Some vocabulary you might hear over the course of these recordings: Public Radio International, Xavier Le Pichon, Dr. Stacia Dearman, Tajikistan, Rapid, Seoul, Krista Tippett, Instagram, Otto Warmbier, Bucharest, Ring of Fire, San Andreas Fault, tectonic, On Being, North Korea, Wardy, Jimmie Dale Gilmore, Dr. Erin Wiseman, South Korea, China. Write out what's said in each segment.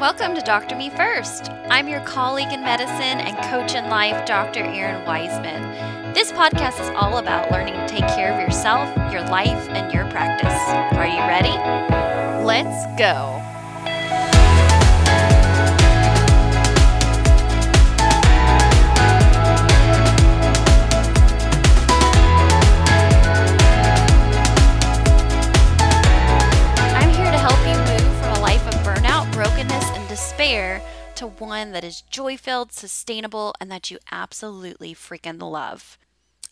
Welcome to Dr. Me First. I'm your colleague in medicine and coach in life, Dr. Erin Wiseman. This podcast is all about learning to take care of yourself, your life, and your practice. Are you ready? Let's go. Despair to one that is joy-filled, sustainable, and that you absolutely freaking love.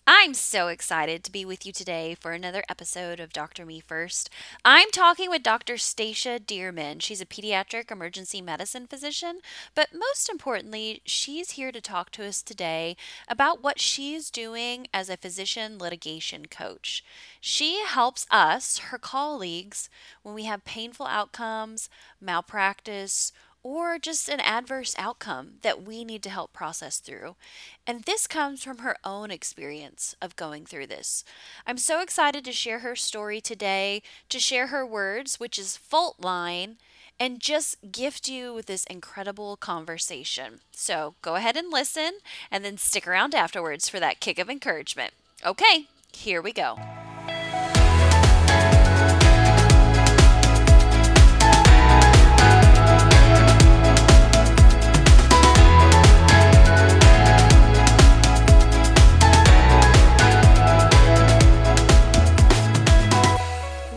I'm so excited to be with you today for another episode of Dr. Me First. I'm talking with Dr. Stacia Dearman. She's a pediatric emergency medicine physician, but most importantly, she's here to talk to us today about what she's doing as a physician litigation coach. She helps us, her colleagues, when we have painful outcomes, malpractice, or just an adverse outcome that we need to help process through. And this comes from her own experience of going through this. I'm so excited to share her story today, to share her words, which is fault line, and just gift you with this incredible conversation. So go ahead and listen, and then stick around afterwards for that kick of encouragement. Okay, here we go.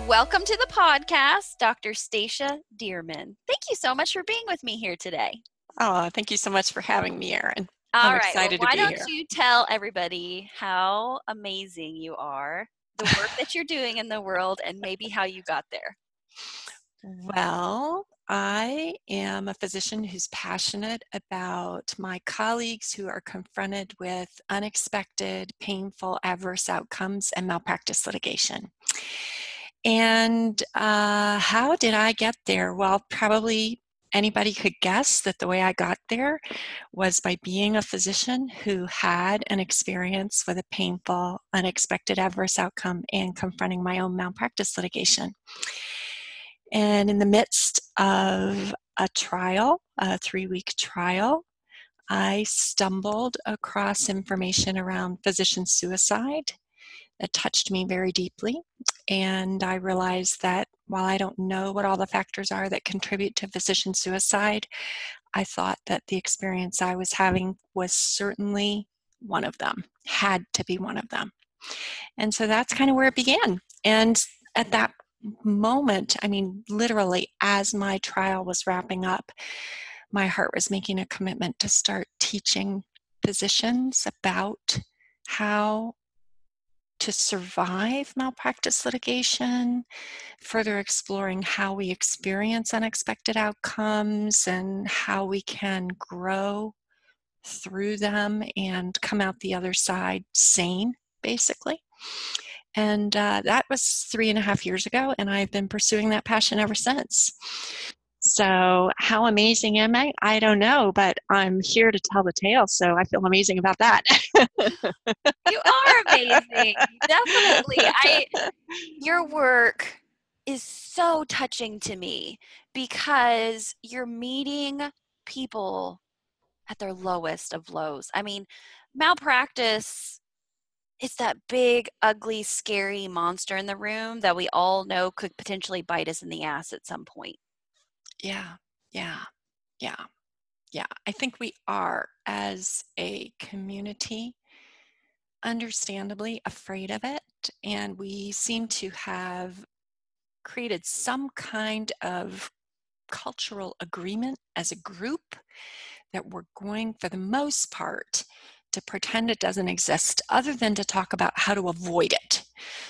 Welcome to the podcast, Dr. Stacia Dearman. Thank you so much for being with me here today. Oh, thank you so much for having me, Erin. I'm excited to be here. Why don't you tell everybody how amazing you are, the work that you're doing in the world, and maybe how you got there. Well, I am a physician who's passionate about my colleagues who are confronted with unexpected, painful, adverse outcomes and malpractice litigation. And how did I get there? Well, probably anybody could guess that the way I got there was by being a physician who had an experience with a painful, unexpected adverse outcome and confronting my own malpractice litigation. And in the midst of a trial, a 3-week trial, I stumbled across information around physician suicide. It touched me very deeply, and I realized that while I don't know what all the factors are that contribute to physician suicide, I thought that the experience I was having was certainly one of them, had to be one of them. And so that's kind of where it began. And at that moment, I mean, literally, as my trial was wrapping up, my heart was making a commitment to start teaching physicians about how to survive malpractice litigation, further exploring how we experience unexpected outcomes and how we can grow through them and come out the other side sane, basically. And that was 3.5 years ago, and I've been pursuing that passion ever since. So how amazing am I? I don't know, but I'm here to tell the tale, so I feel amazing about that. You are amazing. Definitely. Your work is so touching to me because you're meeting people at their lowest of lows. I mean, malpractice, it's that big, ugly, scary monster in the room that we all know could potentially bite us in the ass at some point. Yeah. I think we are, as a community, understandably afraid of it. And we seem to have created some kind of cultural agreement as a group that we're going, for the most part, to pretend it doesn't exist other than to talk about how to avoid it.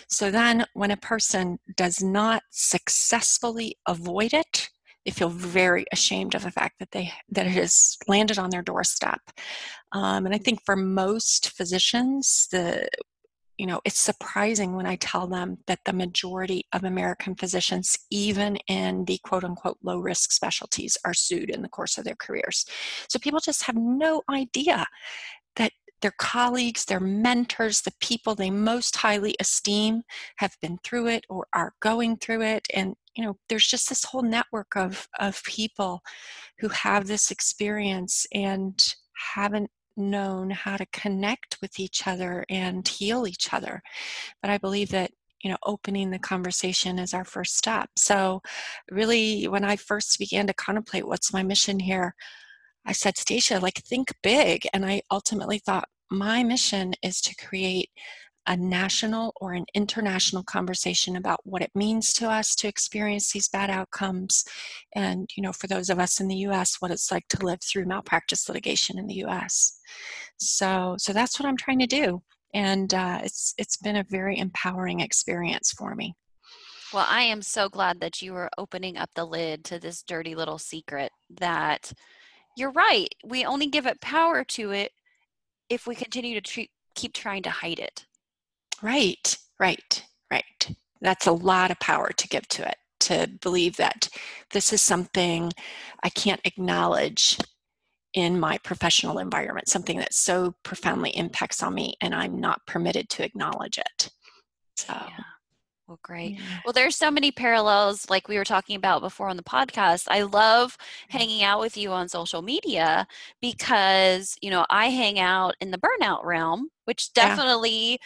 So then when a person does not successfully avoid it, they feel very ashamed of the fact that it has landed on their doorstep. And I think for most physicians, it's surprising when I tell them that the majority of American physicians, even in the quote-unquote low-risk specialties, are sued in the course of their careers. So people just have no idea that their colleagues, their mentors, the people they most highly esteem have been through it or are going through it. And you know, there's just this whole network of people who have this experience and haven't known how to connect with each other and heal each other. But I believe that, you know, opening the conversation is our first step. So really, when I first began to contemplate what's my mission here, I said, Stacia, like, think big. And I ultimately thought, my mission is to create a national or an international conversation about what it means to us to experience these bad outcomes. And, you know, for those of us in the U.S., what it's like to live through malpractice litigation in the U.S. So that's what I'm trying to do. And it's been a very empowering experience for me. Well, I am so glad that you are opening up the lid to this dirty little secret that you're right. We only give it power to it if we continue to keep trying to hide it. Right. That's a lot of power to give to it, to believe that this is something I can't acknowledge in my professional environment, something that so profoundly impacts on me, and I'm not permitted to acknowledge it. So, yeah. Well, great. Yeah. Well, there's so many parallels, like we were talking about before on the podcast. I love hanging out with you on social media because, you know, I hang out in the burnout realm, which definitely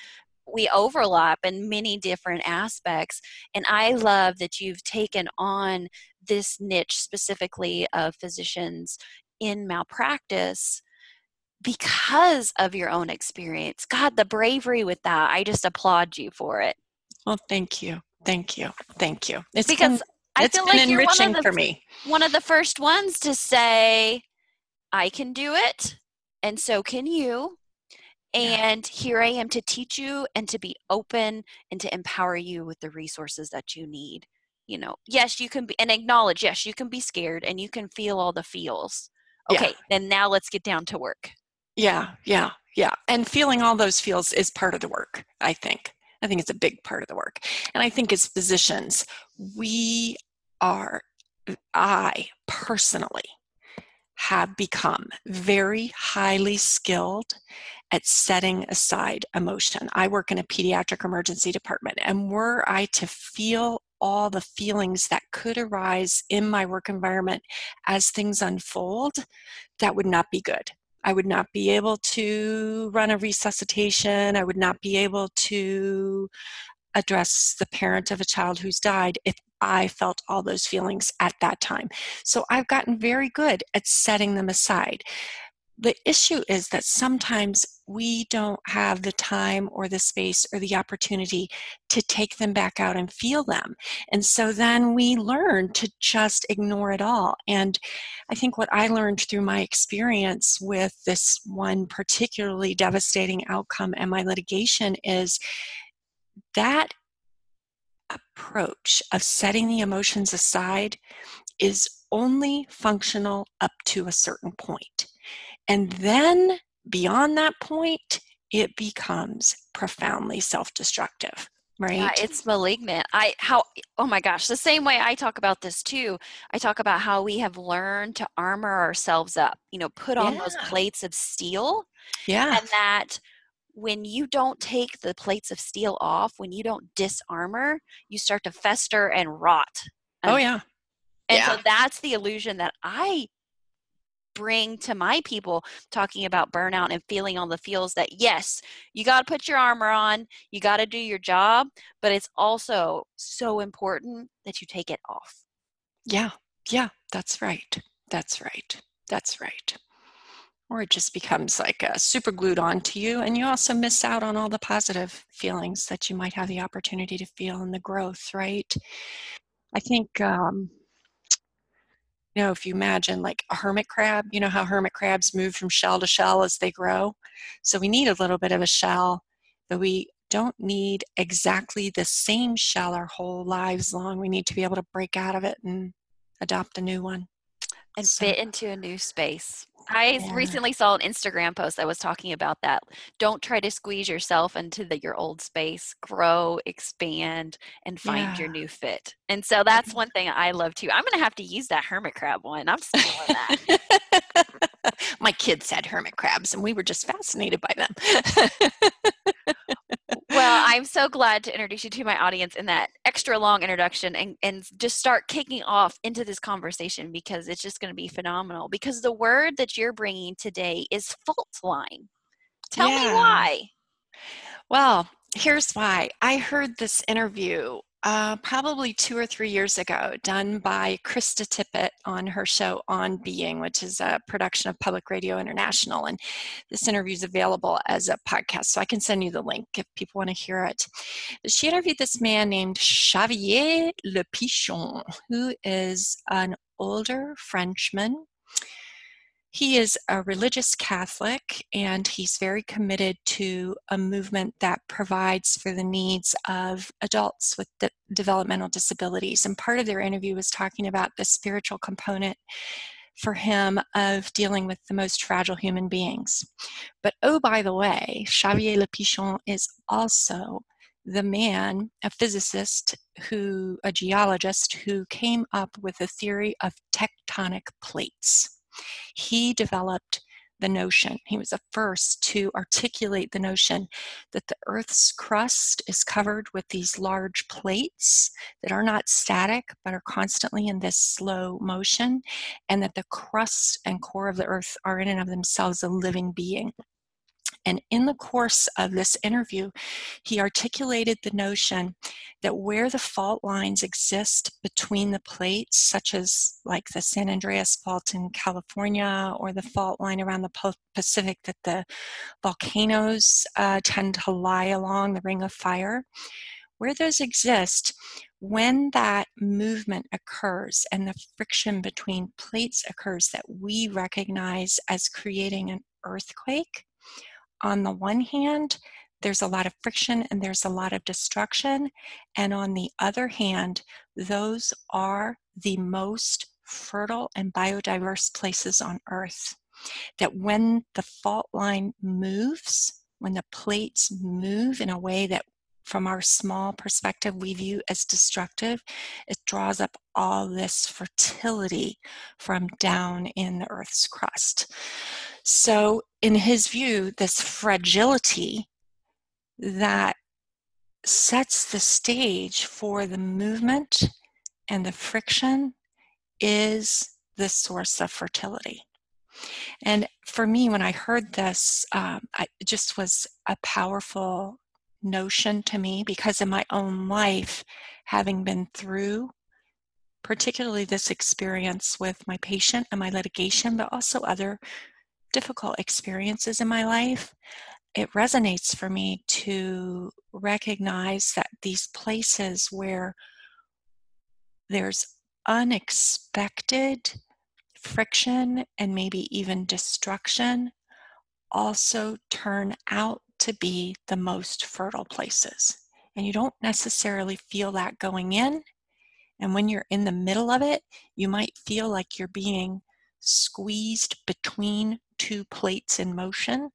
we overlap in many different aspects. And I love that you've taken on this niche specifically of physicians in malpractice because of your own experience. God, the bravery with that. I just applaud you for it. Well, thank you. It's because I feel like you're enriching for me. One of the first ones to say, I can do it, and so can you. And here I am to teach you and to be open and to empower you with the resources that you need. You know, yes, you can be, and acknowledge, yes, you can be scared and you can feel all the feels. Okay, then now let's get down to work. Yeah. And feeling all those feels is part of the work, I think. I think it's a big part of the work. And I think as physicians, I personally have become very highly skilled at setting aside emotion. I work in a pediatric emergency department, and were I to feel all the feelings that could arise in my work environment as things unfold, that would not be good. I would not be able to run a resuscitation. I would not be able to address the parent of a child who's died if I felt all those feelings at that time. So I've gotten very good at setting them aside. The issue is that sometimes we don't have the time or the space or the opportunity to take them back out and feel them. And so then we learn to just ignore it all. And I think what I learned through my experience with this one particularly devastating outcome and my litigation is that approach of setting the emotions aside is only functional up to a certain point. And then beyond that point, it becomes profoundly self-destructive, right? Yeah, it's malignant. Oh my gosh, the same way I talk about this too. I talk about how we have learned to armor ourselves up, you know, put on those plates of steel. Yeah. And that when you don't take the plates of steel off, when you don't disarmor, you start to fester and rot. So that's the illusion that I bring to my people talking about burnout and feeling all the feels that, yes, you got to put your armor on, you got to do your job, but it's also so important that you take it off. Yeah, that's right. Or it just becomes like a super glued onto you, and you also miss out on all the positive feelings that you might have the opportunity to feel and the growth, right? I think, you know, if you imagine like a hermit crab, you know how hermit crabs move from shell to shell as they grow? So we need a little bit of a shell, but we don't need exactly the same shell our whole lives long. We need to be able to break out of it and adopt a new one. And fit into a new space. I recently saw an Instagram post that was talking about that. Don't try to squeeze yourself into your old space. Grow, expand, and find your new fit. And so that's one thing I love too. I'm going to have to use that hermit crab one. I'm stealing that. My kids had hermit crabs, and we were just fascinated by them. Well, I'm so glad to introduce you to my audience in that extra long introduction and just start kicking off into this conversation, because it's just going to be phenomenal, because the word that you're bringing today is fault line. Tell me why. Well, here's why. I heard this interview probably 2 or 3 years ago, done by Krista Tippett on her show On Being, which is a production of Public Radio International. And this interview is available as a podcast, so I can send you the link if people want to hear it. She interviewed this man named Xavier Le Pichon, who is an older Frenchman. He is a religious Catholic, and he's very committed to a movement that provides for the needs of adults with developmental disabilities. And part of their interview was talking about the spiritual component for him of dealing with the most fragile human beings. But oh, by the way, Xavier Le Pichon is also the man, a physicist, a geologist, who came up with a theory of tectonic plates. He developed the notion, he was the first to articulate the notion that the Earth's crust is covered with these large plates that are not static but are constantly in this slow motion, and that the crust and core of the Earth are in and of themselves a living being. And in the course of this interview, he articulated the notion that where the fault lines exist between the plates, such as like the San Andreas Fault in California, or the fault line around the Pacific that the volcanoes tend to lie along, the Ring of Fire, where those exist, when that movement occurs and the friction between plates occurs that we recognize as creating an earthquake, on the one hand, there's a lot of friction and there's a lot of destruction. And on the other hand, those are the most fertile and biodiverse places on Earth. That when the fault line moves, when the plates move in a way that from our small perspective we view as destructive, it draws up all this fertility from down in the Earth's crust. So in his view, this fragility that sets the stage for the movement and the friction is the source of fertility. And for me, when I heard this, it just was a powerful notion to me, because in my own life, having been through particularly this experience with my patient and my litigation, but also other difficult experiences in my life, it resonates for me to recognize that these places where there's unexpected friction and maybe even destruction also turn out to be the most fertile places. And you don't necessarily feel that going in. And when you're in the middle of it, you might feel like you're being squeezed between two plates in motion.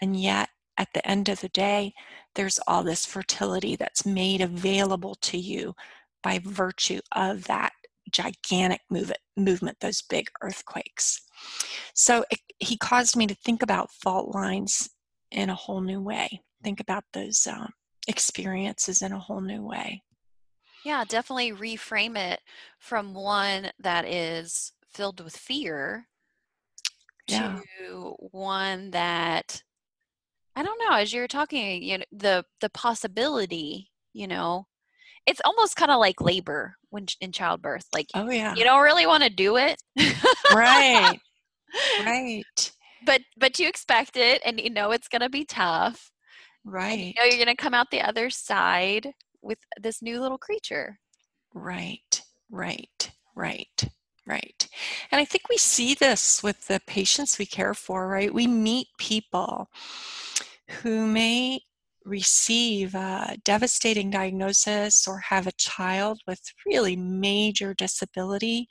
And yet, at the end of the day, there's all this fertility that's made available to you by virtue of that gigantic movement, those big earthquakes. So he caused me to think about fault lines in a whole new way, think about those experiences in a whole new way. Yeah, definitely reframe it from one that is filled with fear to one that, I don't know, as you're talking, you know, the possibility, you know, it's almost kind of like labor when in childbirth. Like, you don't really want to do it. Right. Right. But you expect it, and you know it's going to be tough. Right. You know you're going to come out the other side with this new little creature. Right. Right. Right. Right. And I think we see this with the patients we care for, right? We meet people who may receive a devastating diagnosis or have a child with really major disability.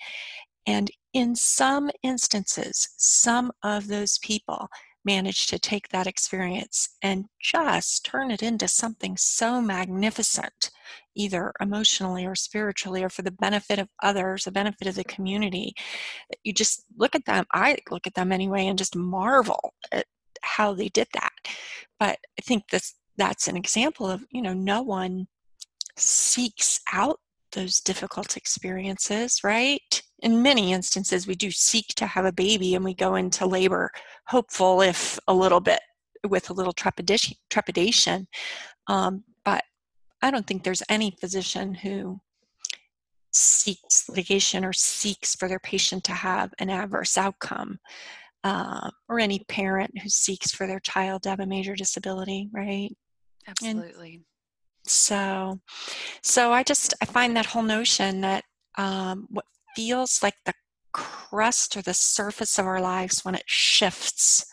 And in some instances, some of those people manage to take that experience and just turn it into something so magnificent, either emotionally or spiritually, or for the benefit of others, the benefit of the community. You just look at them, I look at them anyway, and just marvel at how they did that. But I think this that's an example of, you know, no one seeks out those difficult experiences, right? In many instances, we do seek to have a baby and we go into labor hopeful, if a little bit, with a little trepidation. But I don't think there's any physician who seeks litigation or seeks for their patient to have an adverse outcome, or any parent who seeks for their child to have a major disability, right? Absolutely. And so I find that whole notion that what feels like the crust or the surface of our lives, when it shifts,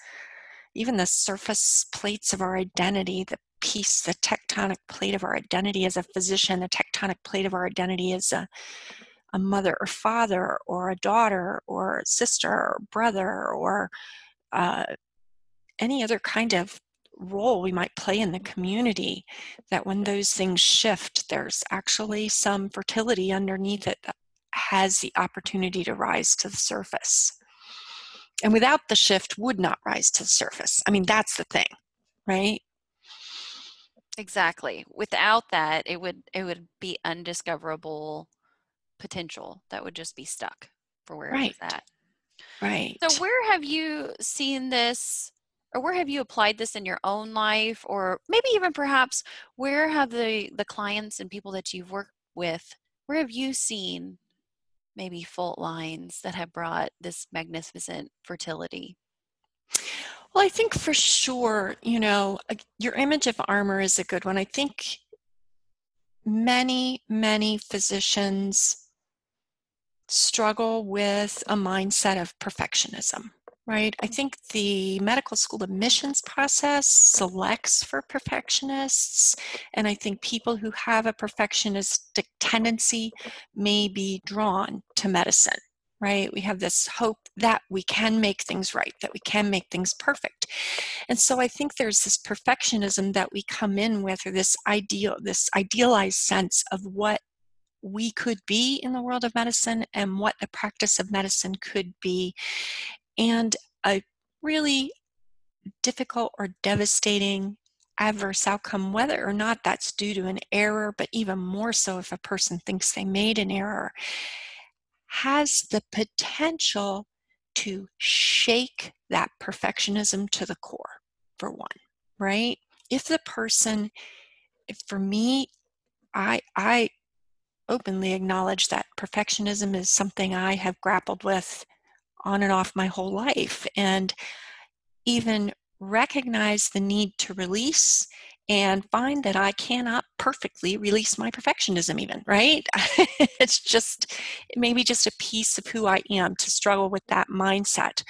even the surface plates of our identity, the tectonic plate of our identity as a physician, the tectonic plate of our identity as a mother or father or a daughter or a sister or brother or any other kind of role we might play in the community, that when those things shift, there's actually some fertility underneath it that has the opportunity to rise to the surface. And without the shift, would not rise to the surface. I mean, that's the thing, right? Exactly. Without that, it would be undiscoverable potential that would just be stuck for where it's at. Right. So where have you seen this, or where have you applied this in your own life, or maybe even perhaps where have the clients and people that you've worked with, where have you seen maybe fault lines that have brought this magnificent fertility? Well, I think for sure, you know, your image of armor is a good one. I think many, many physicians struggle with a mindset of perfectionism, right? I think the medical school admissions process selects for perfectionists, and I think people who have a perfectionistic tendency may be drawn to medicine. Right? We have this hope that we can make things right, that we can make things perfect. And so I think there's this perfectionism that we come in with, or this idealized sense of what we could be in the world of medicine and what the practice of medicine could be. And a really difficult or devastating adverse outcome, whether or not that's due to an error, but even more so if a person thinks they made an error, has the potential to shake that perfectionism to the core, for one, right? I openly acknowledge that perfectionism is something I have grappled with on and off my whole life, and even recognize the need to release and find that I cannot perfectly release my perfectionism even, right? It's just maybe just a piece of who I am to struggle with that mindset.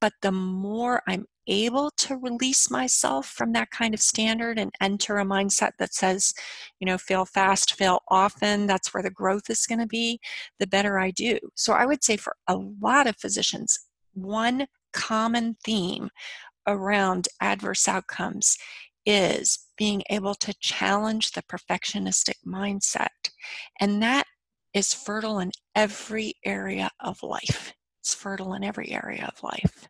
But the more I'm able to release myself from that kind of standard and enter a mindset that says, you know, fail fast, fail often, that's where the growth is going to be, the better I do. So I would say for a lot of physicians, one common theme around adverse outcomes is being able to challenge the perfectionistic mindset. And that is fertile in every area of life. It's fertile in every area of life.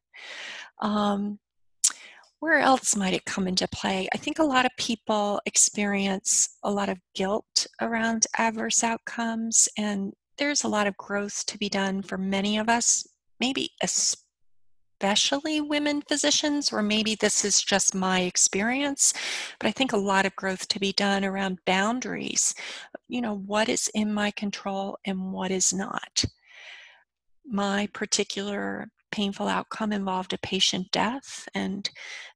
Where else might it come into play? I think a lot of people experience a lot of guilt around adverse outcomes, and there's a lot of growth to be done for many of us, maybe especially women physicians, or maybe this is just my experience, but I think a lot of growth to be done around boundaries. You know, what is in my control and what is not. My particular painful outcome involved a patient death, and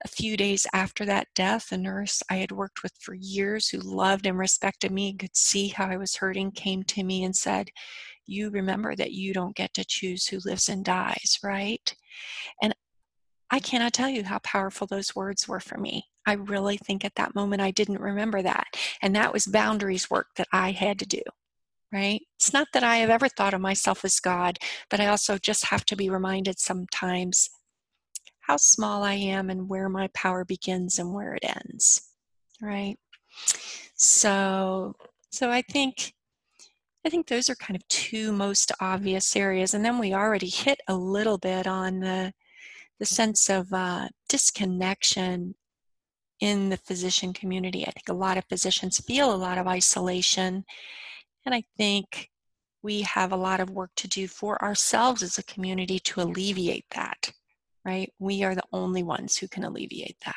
a few days after that death, a nurse I had worked with for years who loved and respected me and could see how I was hurting came to me and said, "You remember that you don't get to choose who lives and dies, right?" And I cannot tell you how powerful those words were for me. I really think at that moment I didn't remember that. And that was boundaries work that I had to do, right? It's not that I have ever thought of myself as God, but I also just have to be reminded sometimes how small I am and where my power begins and where it ends, right? So I think those are kind of two most obvious areas. And then we already hit a little bit on the sense of disconnection in the physician community. I think a lot of physicians feel a lot of isolation, and I think we have a lot of work to do for ourselves as a community to alleviate that, right? We are the only ones who can alleviate that.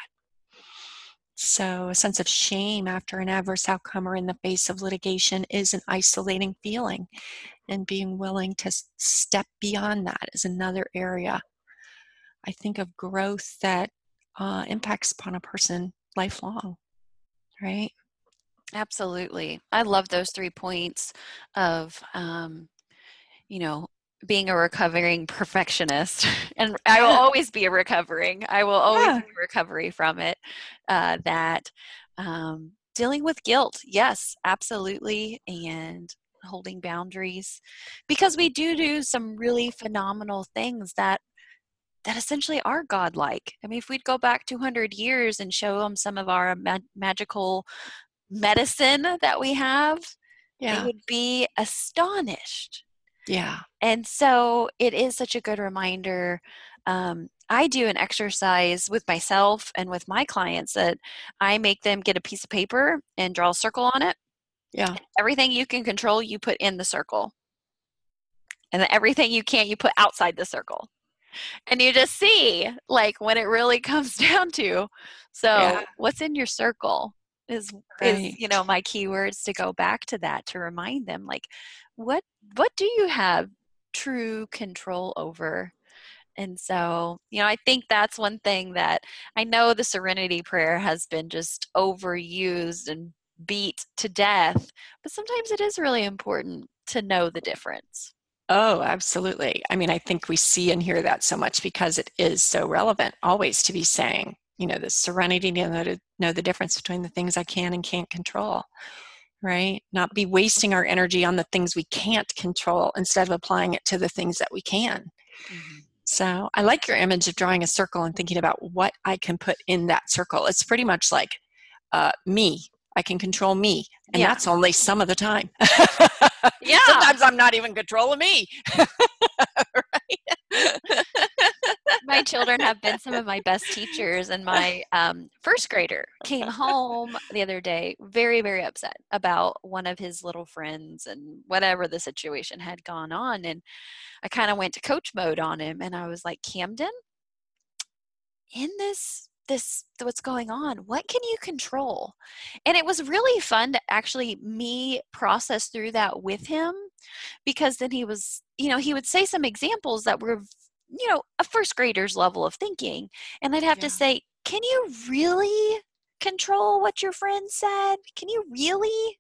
So a sense of shame after an adverse outcome or in the face of litigation is an isolating feeling, and being willing to step beyond that is another area, I think, of growth that impacts upon a person lifelong, right? Absolutely. I love those 3 points of, being a recovering perfectionist, and I will always be in recovery from it, dealing with guilt. Yes, absolutely. And holding boundaries, because we do some really phenomenal things that essentially are godlike. I mean, if we'd go back 200 years and show them some of our magical medicine that we have, they would be astonished. Yeah. And so it is such a good reminder. I do an exercise with myself and with my clients that I make them get a piece of paper and draw a circle on it. Yeah. And everything you can control, you put in the circle. And everything you can't, you put outside the circle. And you just see, like, when it really comes down to, what's in your circle is my keywords to go back to that, to remind them, like, what do you have true control over? And so, I think that's one thing that I know the Serenity Prayer has been just overused and beat to death, but sometimes it is really important to know the difference. Oh, absolutely. I mean, I think we see and hear that so much because it is so relevant always to be saying, the serenity to know the difference between the things I can and can't control, right? Not be wasting our energy on the things we can't control instead of applying it to the things that we can. Mm-hmm. So I like your image of drawing a circle and thinking about what I can put in that circle. It's pretty much like me. I can control me. And that's only some of the time. Yeah. Sometimes I'm not even controlling me. Right? My children have been some of my best teachers, and my first grader came home the other day very, very upset about one of his little friends and whatever the situation had gone on. And I kind of went to coach mode on him, and I was like, Camden, in this what's going on, what can you control? And it was really fun to actually me process through that with him, because then he was, he would say some examples that were, a first grader's level of thinking. And I'd have to say, can you really control what your friend said? Can you really?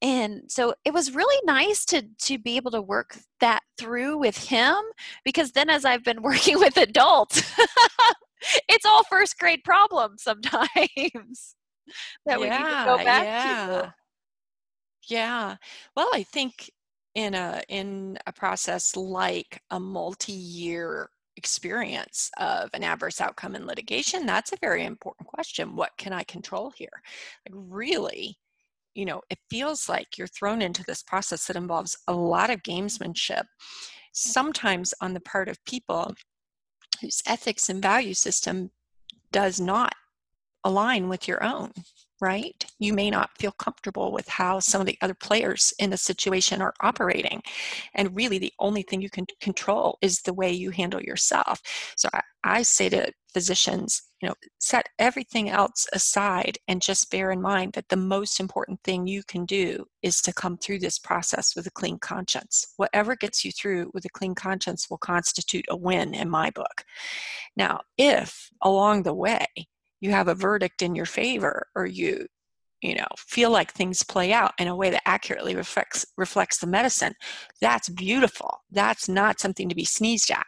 And so it was really nice to be able to work that through with him, because then as I've been working with adults, it's all first grade problems sometimes that we need to go back to. Yeah. Well, I think in a process like a multi-year experience of an adverse outcome in litigation, that's a very important question. What can I control here? Like, really, it feels like you're thrown into this process that involves a lot of gamesmanship, sometimes on the part of people whose ethics and value system does not align with your own, right? You may not feel comfortable with how some of the other players in the situation are operating. And really the only thing you can control is the way you handle yourself. So I say to physicians, set everything else aside and just bear in mind that the most important thing you can do is to come through this process with a clean conscience. Whatever gets you through with a clean conscience will constitute a win in my book. Now, if along the way you have a verdict in your favor, or you feel like things play out in a way that accurately reflects the medicine, that's beautiful. That's not something to be sneezed at.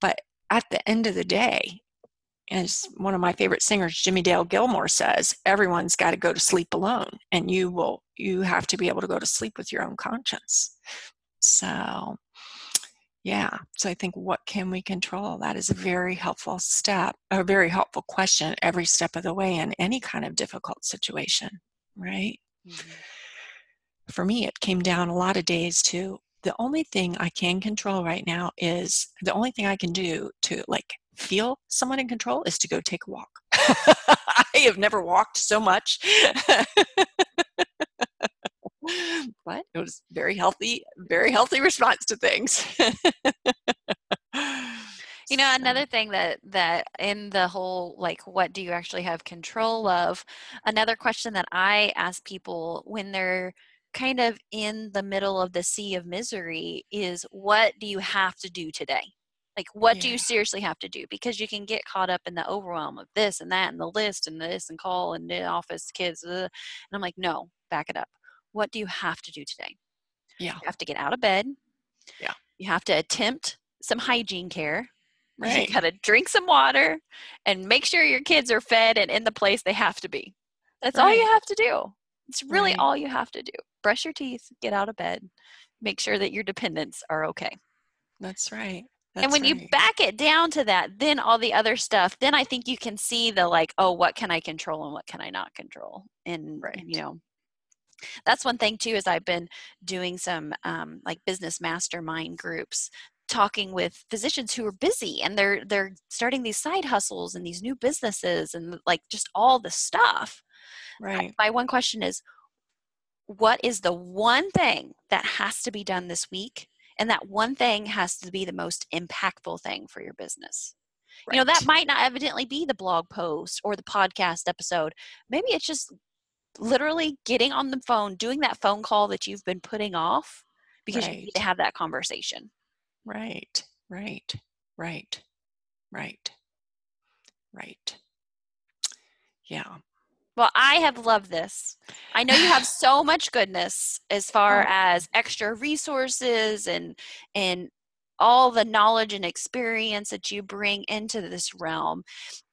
But at the end of the day, as one of my favorite singers, Jimmie Dale Gilmore, says, everyone's got to go to sleep alone, and you have to be able to go to sleep with your own conscience. So, So I think, what can we control? That is a very helpful step, a very helpful question every step of the way in any kind of difficult situation, right? Mm-hmm. For me, it came down a lot of days to the only thing I can control right now is the only thing I can do to feel somewhat in control is to go take a walk. I have never walked so much. But it was very healthy response to things. You know, another thing that in the whole, like, what do you actually have control of? Another question that I ask people when they're kind of in the middle of the sea of misery is, what do you have to do today? Like, what do you seriously have to do? Because you can get caught up in the overwhelm of this and that and the list and this and call and the office kids. And I'm like, no, back it up. What do you have to do today? Yeah. You have to get out of bed. Yeah. You have to attempt some hygiene care. Right. You got to drink some water and make sure your kids are fed and in the place they have to be. That's all you have to do. It's really all you have to do. Brush your teeth, get out of bed, make sure that your dependents are okay. That's right. And when you back it down to that, then all the other stuff, then I think you can see the, like, oh, what can I control and what can I not control? And, you know, that's one thing too, is I've been doing some like business mastermind groups, talking with physicians who are busy and they're starting these side hustles and these new businesses and, like, just all the stuff. Right. My one question is, what is the one thing that has to be done this week? And that one thing has to be the most impactful thing for your business. Right. You know, that might not evidently be the blog post or the podcast episode. Maybe it's just literally getting on the phone, doing that phone call that you've been putting off because you need to have that conversation. Right. Yeah. Well, I have loved this. I know you have so much goodness as far as extra resources and all the knowledge and experience that you bring into this realm.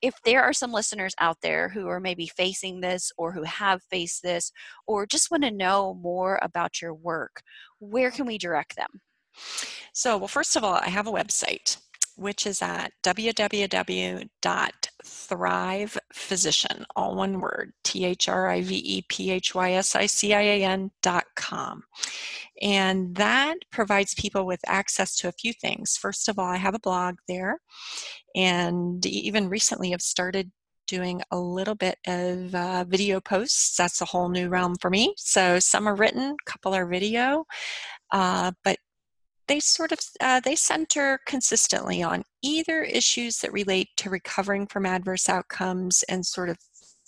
If there are some listeners out there who are maybe facing this or who have faced this or just want to know more about your work, where can we direct them? So, well, first of all, I have a website, which is at www.thrivephysician, all one word, THRIVEPHYSICIAN.com. And that provides people with access to a few things. First of all, I have a blog there, and even recently I've started doing a little bit of video posts. That's a whole new realm for me. So some are written, a couple are video, but they sort of, they center consistently on either issues that relate to recovering from adverse outcomes and sort of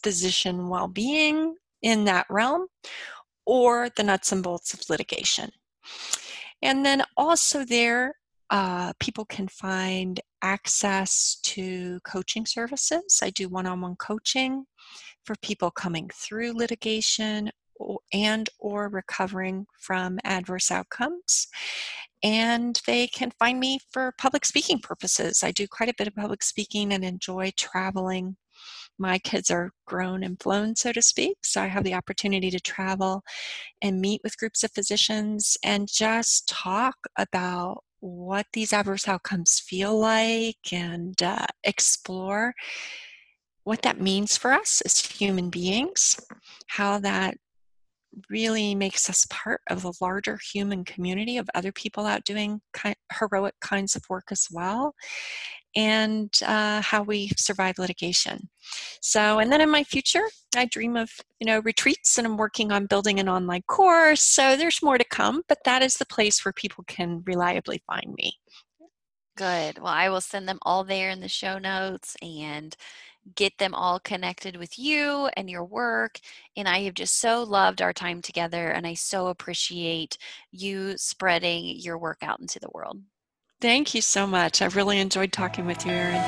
physician well-being in that realm, or the nuts and bolts of litigation. And then also there, people can find access to coaching services. I do one-on-one coaching for people coming through litigation and or recovering from adverse outcomes. And they can find me for public speaking purposes. I do quite a bit of public speaking and enjoy traveling. My kids are grown and flown, so to speak. So I have the opportunity to travel and meet with groups of physicians and just talk about what these adverse outcomes feel like and explore what that means for us as human beings, how that really makes us part of the larger human community of other people out doing heroic kinds of work as well, and how we survive litigation. So, and then in my future, I dream of, you know, retreats, and I'm working on building an online course. So there's more to come, but that is the place where people can reliably find me. Good. Well, I will send them all there in the show notes and get them all connected with you and your work. And I have just so loved our time together, and I so appreciate you spreading your work out into the world. Thank you so much. I really enjoyed talking with you, Erin.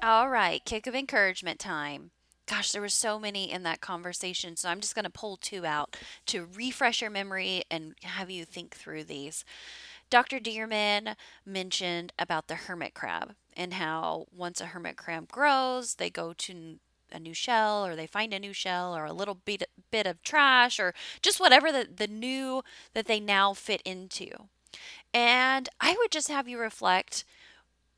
All right, kick of encouragement time. Gosh, there were so many in that conversation, so I'm just going to pull two out to refresh your memory and have you think through these. Dr. Dearman mentioned about the hermit crab and how once a hermit crab grows, they go to a new shell, or they find a new shell, or a little bit of trash, or just whatever the new that they now fit into. And I would just have you reflect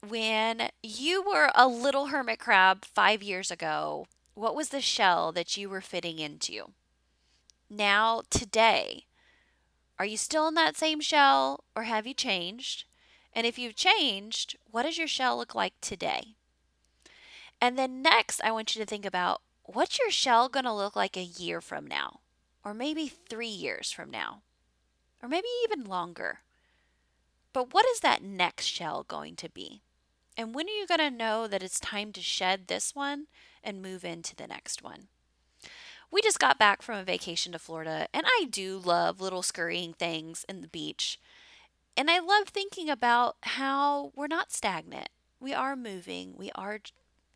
When you were a little hermit crab 5 years ago, what was the shell that you were fitting into? Now, today, are you still in that same shell or have you changed? And if you've changed, what does your shell look like today? And then next, I want you to think about, what's your shell going to look like a year from now? Or maybe 3 years from now? Or maybe even longer. But what is that next shell going to be? And when are you going to know that it's time to shed this one and move into the next one? We just got back from a vacation to Florida, and I do love little scurrying things in the beach. And I love thinking about how we're not stagnant. We are moving, we are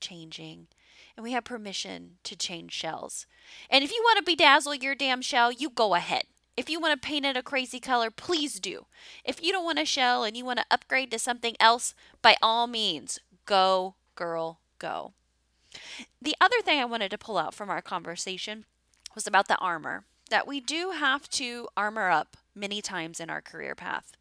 changing, and we have permission to change shells. And if you want to bedazzle your damn shell, you go ahead. If you want to paint it a crazy color, please do. If you don't want a shell and you want to upgrade to something else, by all means, go, girl, go. The other thing I wanted to pull out from our conversation was about the armor, that we do have to armor up many times in our career path.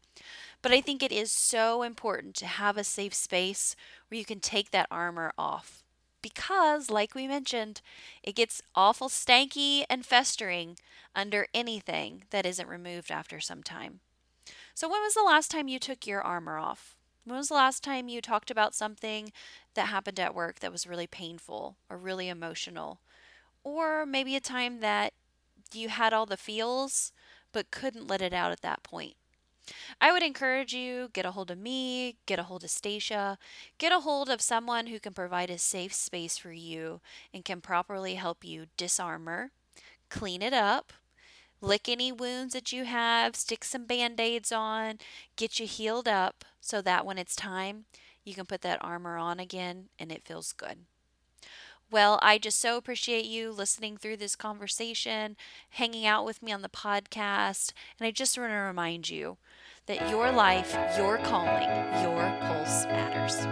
But I think it is so important to have a safe space where you can take that armor off. Because, like we mentioned, it gets awful stanky and festering under anything that isn't removed after some time. So when was the last time you took your armor off? When was the last time you talked about something that happened at work that was really painful or really emotional? Or maybe a time that you had all the feels but couldn't let it out at that point. I would encourage you, get a hold of me, get a hold of Stacia, get a hold of someone who can provide a safe space for you and can properly help you disarmor, clean it up, lick any wounds that you have, stick some band-aids on, get you healed up so that when it's time, you can put that armor on again and it feels good. Well, I just so appreciate you listening through this conversation, hanging out with me on the podcast, and I just want to remind you that your life, your calling, your pulse matters.